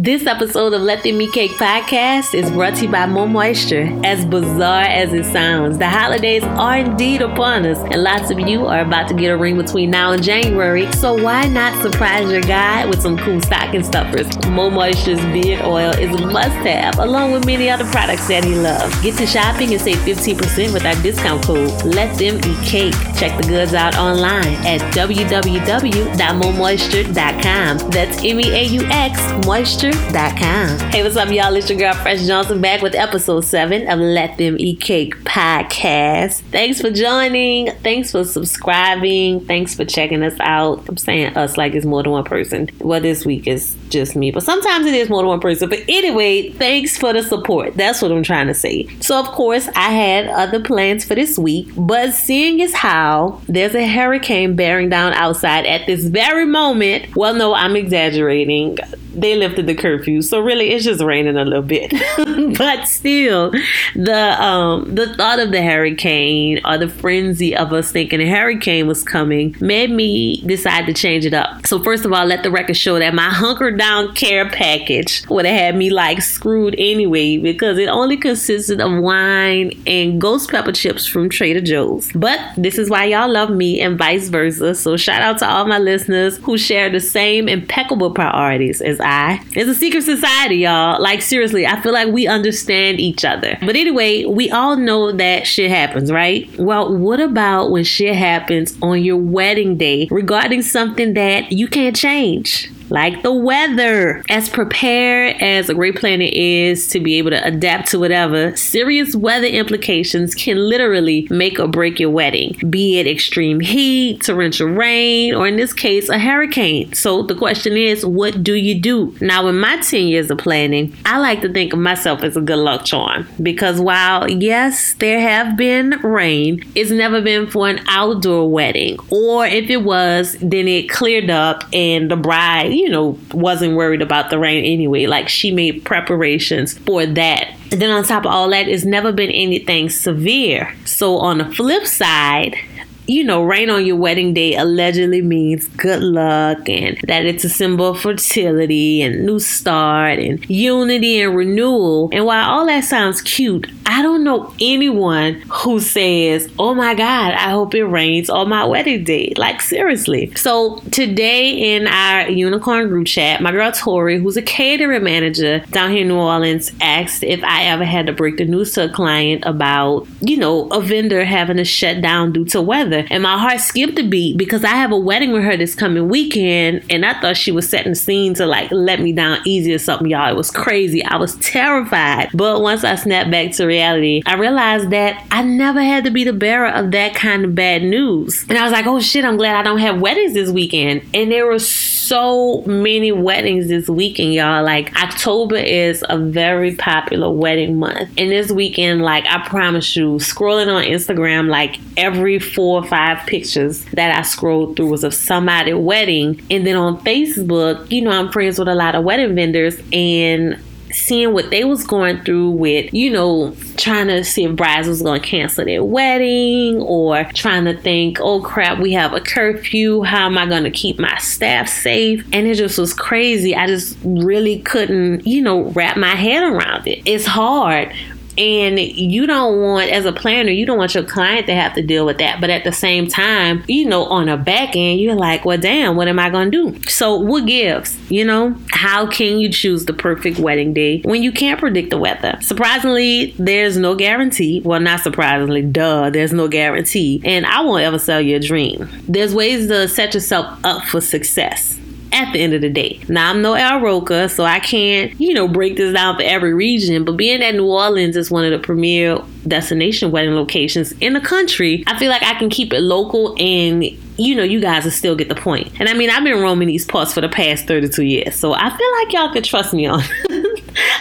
This episode of Let Them Eat Cake Podcast is brought to you by Mo Moisture. As bizarre as it sounds, the holidays are indeed upon us, and lots of you are about to get a ring between now and January, so why not surprise your guy with some cool stocking stuffers? Mo Moisture's beard oil is a must-have, along with many other products that he loves. Get to shopping and save 15% with our discount code, Let Them Eat Cake. Check the goods out online at www.momoisture.com. That's M-E-A-U-X, Moisture. Hey, what's up, y'all? It's your girl, Fresh Johnson, back with episode 7 of Let Them Eat Cake Podcast. Thanks for joining. Thanks for subscribing. Thanks for checking us out. I'm saying us like it's more than one person. Well, this week is just me, but sometimes it is more than one person. But anyway, thanks for the support. That's what I'm trying to say. So, of course, I had other plans for this week, but seeing as how there's a hurricane bearing down outside at this very moment, well, no, I'm exaggerating. They lifted the curfew, so really it's just raining a little bit. But still, the thought of the hurricane, or the frenzy of us thinking a hurricane was coming, made me decide to change it up. So first of all, let the record show that my hunker down care package would have had me like screwed anyway, because it only consisted of wine and ghost pepper chips from Trader Joe's. But this is why y'all love me, and vice versa. So shout out to all my listeners who share the same impeccable priorities as I. It's a secret society, y'all. Like, seriously, I feel like we understand each other. But anyway, we all know that shit happens, right? Well, what about when shit happens on your wedding day regarding something that you can't change? Like the weather. As prepared as a great planner is to be able to adapt to whatever, serious weather implications can literally make or break your wedding, be it extreme heat, torrential rain, or in this case, a hurricane. So the question is, what do you do? Now, in my 10 years of planning, I like to think of myself as a good luck charm, because while, yes, there have been rain, it's never been for an outdoor wedding. Or if it was, then it cleared up and the bride, you know, wasn't worried about the rain anyway. Like, she made preparations for that. And then on top of all that, it's never been anything severe. So on the flip side, you know, rain on your wedding day allegedly means good luck, and that it's a symbol of fertility and new start and unity and renewal. And while all that sounds cute, I don't know anyone who says, oh my God, I hope it rains on my wedding day. Like, seriously. So today in our unicorn group chat, my girl Tori, who's a catering manager down here in New Orleans, asked if I ever had to break the news to a client about, you know, a vendor having to shut down due to weather. And my heart skipped a beat, because I have a wedding with her this coming weekend, and I thought she was setting the scene to like let me down easy or something, y'all. It was crazy. I was terrified. But once I snapped back to reality, I realized that I never had to be the bearer of that kind of bad news. And I was like, oh shit, I'm glad I don't have weddings this weekend. And there were so many weddings this weekend, y'all. Like, October is a very popular wedding month. And this weekend, like, I promise you, scrolling on Instagram, like every 4 or 5 pictures that I scrolled through was of somebody's wedding. And then on Facebook, you know, I'm friends with a lot of wedding vendors, and seeing what they was going through with, you know, trying to see if brides was going to cancel their wedding, or trying to think, oh crap, we have a curfew, how am I going to keep my staff safe? And it just was crazy. I just really couldn't, you know, wrap my head around it. It's hard. And you don't want, as a planner, you don't want your client to have to deal with that. But at the same time, you know, on a back end, you're like, well, damn, what am I going to do? So what gives, you know? How can you choose the perfect wedding day when you can't predict the weather? Surprisingly, there's no guarantee. Well, not surprisingly, duh, there's no guarantee. And I won't ever sell you a dream. There's ways to set yourself up for success at the end of the day. Now, I'm no El Roka, so I can't, you know, break this down for every region, but being that New Orleans is one of the premier destination wedding locations in the country, I feel like I can keep it local, and you know, you guys will still get the point. And I mean, I've been roaming these parts for the past 32 years, so I feel like y'all could trust me on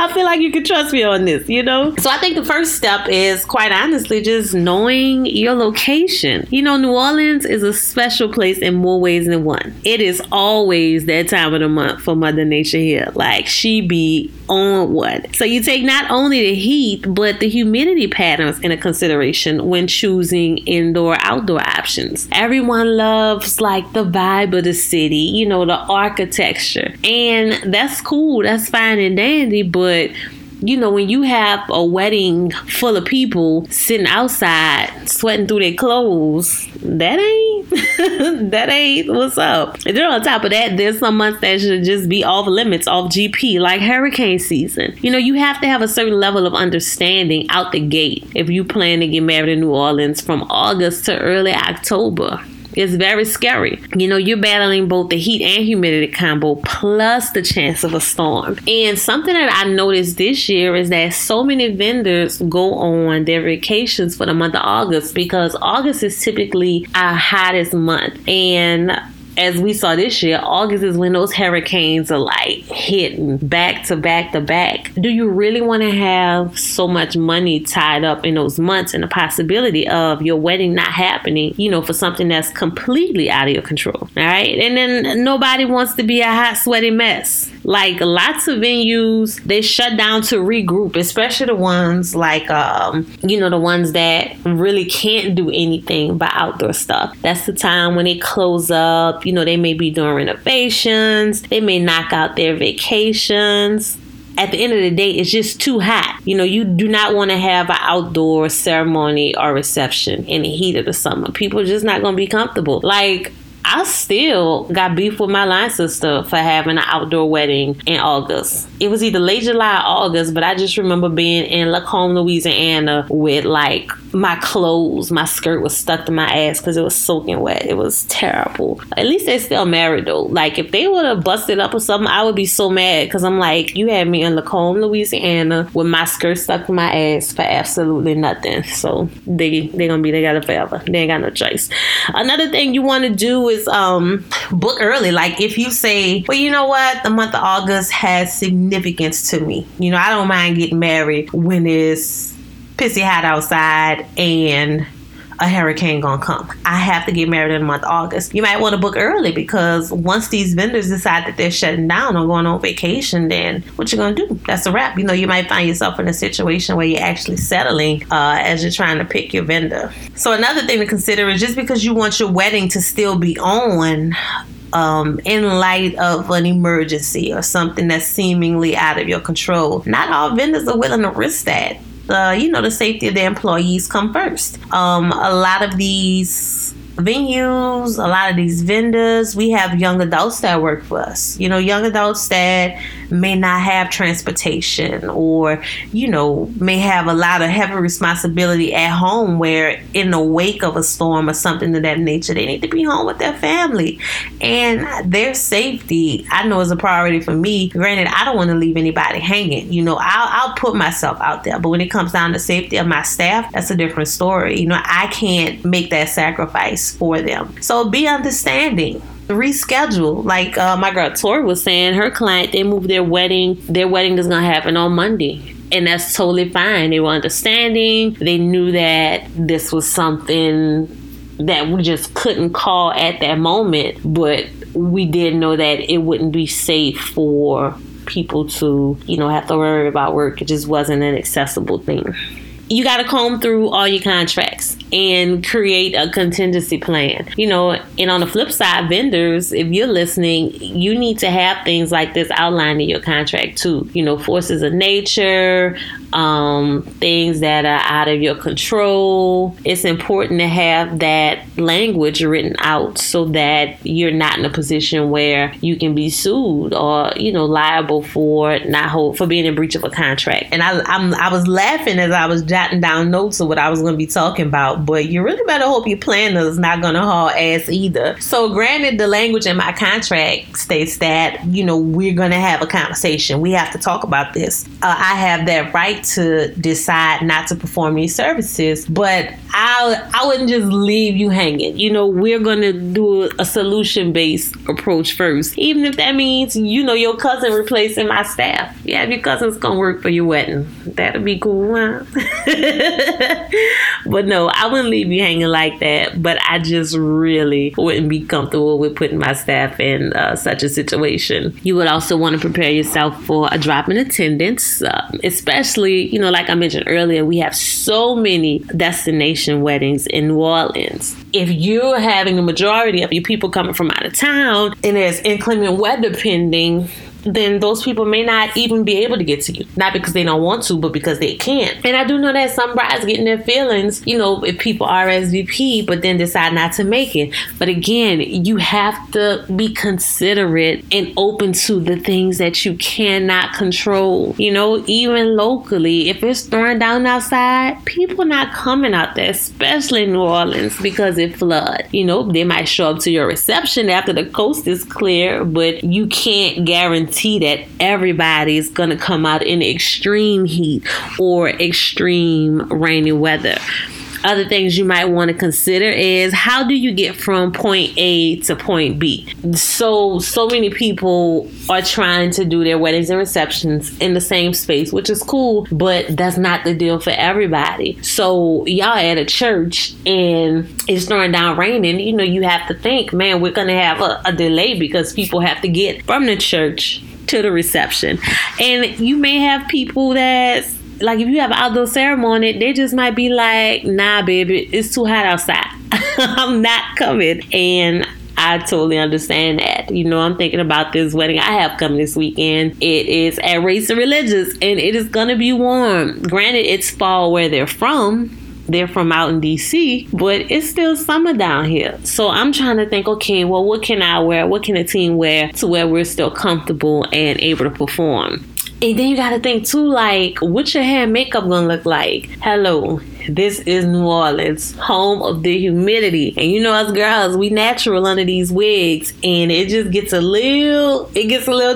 I feel like you can trust me on this, you know? So I think the first step is, quite honestly, just knowing your location. You know, New Orleans is a special place in more ways than one. It is always that time of the month for Mother Nature here. Like, she be on one. So you take not only the heat, but the humidity patterns into consideration when choosing indoor-outdoor options. Everyone loves, like, the vibe of the city, you know, the architecture. And that's cool. That's fine and dandy, but you know, when you have a wedding full of people sitting outside, sweating through their clothes, that ain't what's up. And then on top of that, there's some months that should just be off limits, off GP, like hurricane season. You know, you have to have a certain level of understanding out the gate if you plan to get married in New Orleans from August to early October. It's very scary. You know, you're battling both the heat and humidity combo plus the chance of a storm. And something that I noticed this year is that so many vendors go on their vacations for the month of August because August is typically our hottest month. And as we saw this year, August is when those hurricanes are like hitting back to back to back. Do you really want to have so much money tied up in those months and the possibility of your wedding not happening, you know, for something that's completely out of your control? All right. And then nobody wants to be a hot, sweaty mess. Like, lots of venues, they shut down to regroup, especially the ones like, you know, the ones that really can't do anything but outdoor stuff. That's the time when they close up. You know, they may be doing renovations. They may knock out their vacations. At the end of the day, it's just too hot. You know, you do not want to have an outdoor ceremony or reception in the heat of the summer. People are just not going to be comfortable. Like, I still got beef with my line sister for having an outdoor wedding in August. It was either late July or August, but I just remember being in Lacombe, Louisiana with like my clothes. My skirt was stuck to my ass because it was soaking wet. It was terrible. At least they still married though. Like, if they would have busted up or something, I would be so mad because I'm like, you had me in Lacombe, Louisiana with my skirt stuck to my ass for absolutely nothing. So they going to be together forever. They ain't got no choice. Another thing you want to do is book early. Like, if you say, well, you know what, the month of August has significance to me, you know, I don't mind getting married when it's pissy hot outside and a hurricane gonna come. I have to get married in the month of August. You might want to book early because once these vendors decide that they're shutting down or going on vacation, then what you gonna do? That's a wrap. You know, you might find yourself in a situation where you're actually settling as you're trying to pick your vendor. So another thing to consider is just because you want your wedding to still be on in light of an emergency or something that's seemingly out of your control. Not all vendors are willing to risk that. You know, the safety of their employees come first. A lot of these venues, a lot of these vendors, we have young adults that work for us. You know, young adults that may not have transportation or, you know, may have a lot of heavy responsibility at home where in the wake of a storm or something of that nature, they need to be home with their family. And their safety, I know, is a priority for me. Granted, I don't want to leave anybody hanging. You know, I'll put myself out there. But when it comes down to safety of my staff, that's a different story. You know, I can't make that sacrifice for them. So be understanding. Reschedule. Like my girl Tori was saying, her client, they moved their wedding is gonna happen on Monday, and that's totally fine. They were understanding. They knew that this was something that we just couldn't call at that moment, but we did know that it wouldn't be safe for people to, you know, have to worry about work. It just wasn't an accessible thing. You got to comb through all your contracts and create a contingency plan. You know, and on the flip side, vendors, if you're listening, you need to have things like this outlined in your contract too. You know, forces of nature, things that are out of your control. It's important to have that language written out so that you're not in a position where you can be sued or, you know, liable for for being in breach of a contract. And I was laughing as I was down notes of what I was going to be talking about, out, but you really better hope your planner is not gonna haul ass either. So granted, the language in my contract states that, you know, we're gonna have a conversation. We have to talk about this. I have that right to decide not to perform these services, but I wouldn't just leave you hanging. You know, we're gonna do a solution-based approach first, even if that means, you know, your cousin replacing my staff. Yeah, if your cousin's gonna work for your wedding, that'll be cool, huh? But no, I wouldn't leave you hanging like that, but I just really wouldn't be comfortable with putting my staff in such a situation. You would also want to prepare yourself for a drop in attendance, especially, you know, like I mentioned earlier, we have so many destination weddings in New Orleans. If you're having the majority of your people coming from out of town and there's inclement weather pending, then those people may not even be able to get to you. Not because they don't want to, but because they can't. And I do know that some brides get in their feelings, you know, if people RSVP, but then decide not to make it. But again, you have to be considerate and open to the things that you cannot control. You know, even locally, if it's thrown down outside, people not coming out there, especially in New Orleans, because it floods. You know, they might show up to your reception after the coast is clear, but you can't guarantee that everybody's gonna come out in extreme heat or extreme rainy weather. Other things you might want to consider is, how do you get from point A to point B? So many people are trying to do their weddings and receptions in the same space, which is cool, but that's not the deal for everybody. So y'all at a church and it's throwing down raining, you know, you have to think, man, we're going to have a delay because people have to get from the church to the reception. And you may have people that's, like, if you have an outdoor ceremony, they just might be like, nah, baby, it's too hot outside. I'm not coming. And I totally understand that. You know, I'm thinking about this wedding I have coming this weekend. It is at Race and Religious, and it is going to be warm. Granted, it's fall where they're from. They're from out in D.C., but it's still summer down here. So I'm trying to think, okay, well, what can I wear? What can the team wear to where we're still comfortable and able to perform? And then you gotta think too, like, what's your hair and makeup gonna look like? Hello, this is New Orleans, home of the humidity. And you know us girls, we natural under these wigs, and it just gets a little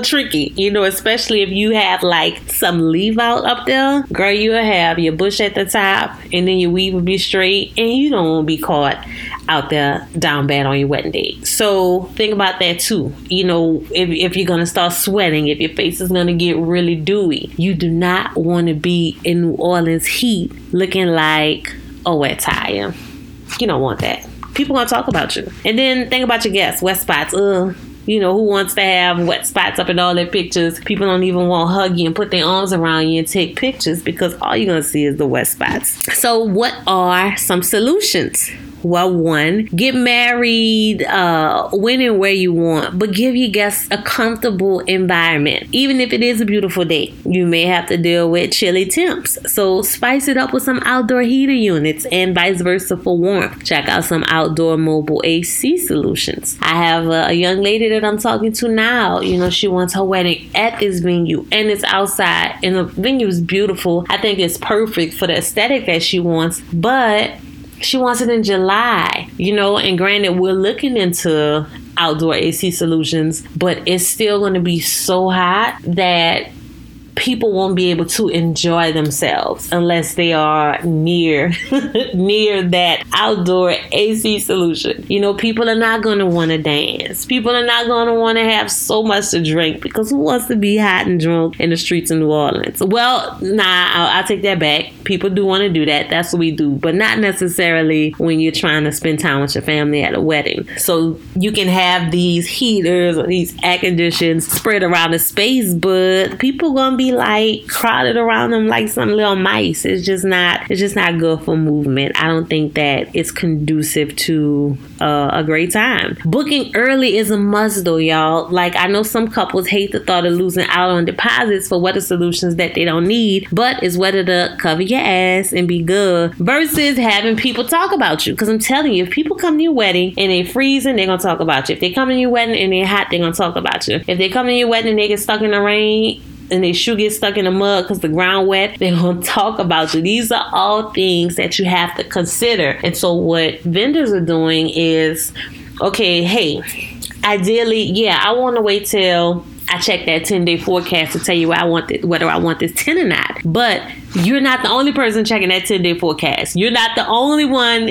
tricky. You know, especially if you have like some leave out up there, girl, you'll have your bush at the top, and then your weave will be straight, and you don't wanna be caught out there down bad on your wedding day. So think about that too. You know, if you're gonna start sweating, if your face is gonna get really dewy, you do not want to be in New Orleans heat looking like a wet tire. You don't want that. People gonna talk about you. And then think about your guests. Wet spots. You know, who wants to have wet spots up in all their pictures? People don't even want to hug you and put their arms around you and take pictures, because all you're gonna see is the wet spots. So what are some solutions? Well, one, get married when and where you want, but give your guests a comfortable environment. Even if it is a beautiful day, you may have to deal with chilly temps. So spice it up with some outdoor heater units and vice versa for warmth. Check out some outdoor mobile AC solutions. I have a young lady that I'm talking to now. You know, she wants her wedding at this venue, and it's outside, and the venue is beautiful. I think it's perfect for the aesthetic that she wants, but she wants it in July, you know, and granted, we're looking into outdoor AC solutions, but it's still going to be so hot that people won't be able to enjoy themselves unless they are near that outdoor AC solution. You know, people are not going to want to dance. People are not going to want to have so much to drink, because who wants to be hot and drunk in the streets in New Orleans? Well, nah, I'll take that back. People do want to do that. That's what we do, but not necessarily when you're trying to spend time with your family at a wedding. So you can have these heaters or these air conditions spread around the space, but people going to be like crowded around them like some little mice. It's just not good for movement. I don't think that it's conducive to a great time. Booking early is a must though, y'all. Like, I know some couples hate the thought of losing out on deposits for weather solutions that they don't need, but it's whether to cover your ass and be good versus having people talk about you. Because I'm telling you, if people come to your wedding and they freezing, they're gonna talk about you. If they come to your wedding and they're hot, they're gonna talk about you. If they come to your wedding and they get stuck in the rain, and their shoe gets stuck in the mud because the ground wet, they're going to talk about you. These are all things that you have to consider. And so what vendors are doing is, okay, hey, ideally, yeah, I want to wait till I check that 10-day forecast to tell you whether I want this 10 or not. But you're not the only person checking that 10-day forecast. You're not the only one,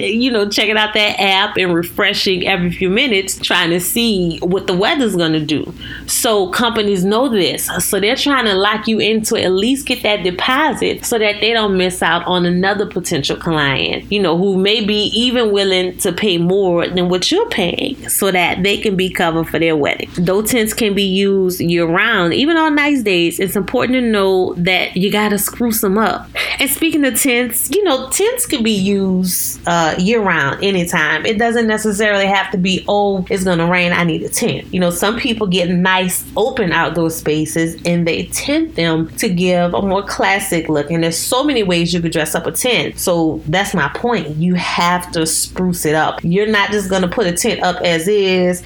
checking out that app and refreshing every few minutes, trying to see what the weather's going to do. So companies know this. So they're trying to lock you in to at least get that deposit so that they don't miss out on another potential client, who may be even willing to pay more than what you're paying so that they can be covered for their wedding. Those tents can be used year-round, even on nice days. It's important to know that you got to spruce them up. And speaking of tents, tents can be used year-round, anytime. It doesn't necessarily have to be, oh, it's going to rain, I need a tent. Some people get nice open outdoor spaces and they tent them to give a more classic look. And there's so many ways you could dress up a tent. So that's my point. You have to spruce it up. You're not just going to put a tent up as is,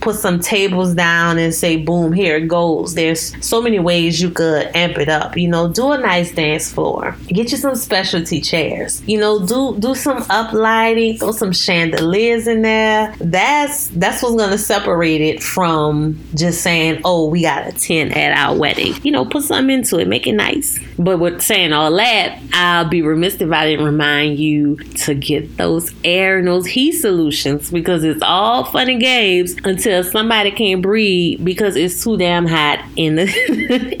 put some tables down and say, boom, here it goes. There's so many ways you could amp it up. Do a nice dance floor. Get you some specialty chairs. Do some up lighting, throw some chandeliers in there. That's what's gonna separate it from just saying, oh, we got a tent at our wedding. Put something into it, make it nice. But with saying all that, I'll be remiss if I didn't remind you to get those air and those heat solutions, because it's all fun and games until somebody can't breathe because it's too damn hot in the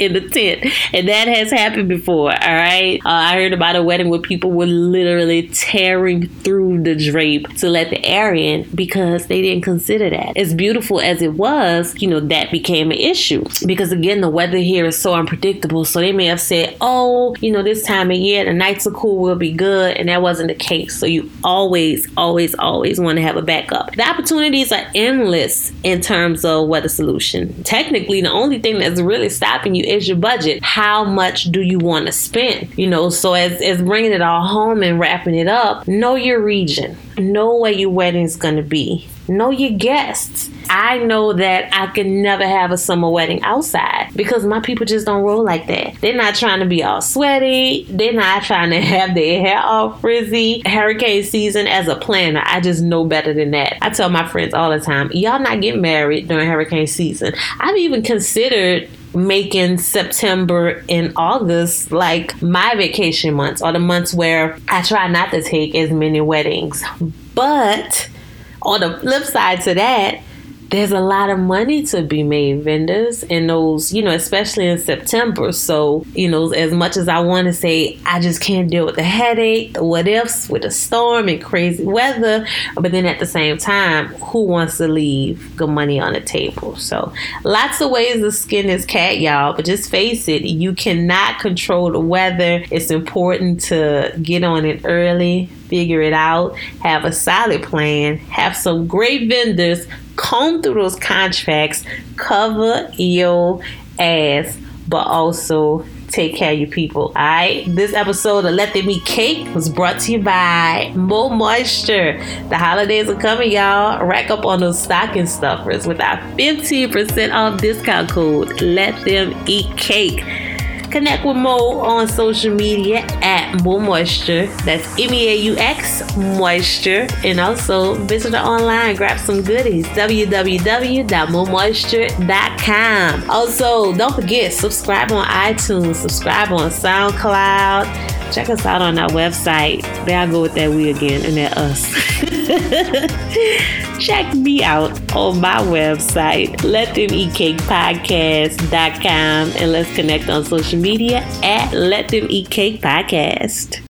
in the tent. And that has happened before, all right? I heard about a wedding where people were literally tearing through the drape to let the air in because they didn't consider that. As beautiful as it was, that became an issue because, again, the weather here is so unpredictable. So they may have said, oh, this time of year, the nights are cool, we'll be good. And that wasn't the case. So you always, always, always want to have a backup. The opportunities are endless in terms of weather solution. Technically, the only thing that's really stopping you is your budget. How much do you want to spend? So as bringing it all home and wrapping it up, know your region, know where your wedding is going to be, know your guests. I know that I could never have a summer wedding outside because my people just don't roll like that. They're not trying to be all sweaty. They're not trying to have their hair all frizzy. Hurricane season, as a planner, I just know better than that. I tell my friends all the time, y'all not getting married during hurricane season. I've even considered making September and August like my vacation months, or the months where I try not to take as many weddings. But on the flip side to that, there's a lot of money to be made, vendors, in those, especially in September. So, as much as I want to say, I just can't deal with the headache, the what ifs with the storm and crazy weather. But then at the same time, who wants to leave good money on the table? So lots of ways to skin this cat, y'all. But just face it, you cannot control the weather. It's important to get on it early, figure it out, have a solid plan, have some great vendors, comb through those contracts, cover your ass, but also take care of your people. All right, this episode of Let Them Eat Cake was brought to you by Mo Moisture. The holidays are coming, y'all. Rack up on those stocking stuffers with our 15% off discount code, Let Them Eat Cake. Connect with Mo on social media at Mo Moisture. That's M-E-A-U-X Moisture. And also visit her online. Grab some goodies. www.momoisture.com. Also, don't forget, subscribe on iTunes. Subscribe on SoundCloud. Check us out on our website. There I go with that we again and that us. Check me out on my website, LetThemEatCakePodcast.com. And let's connect on social media at Let Them Eat Cake Podcast.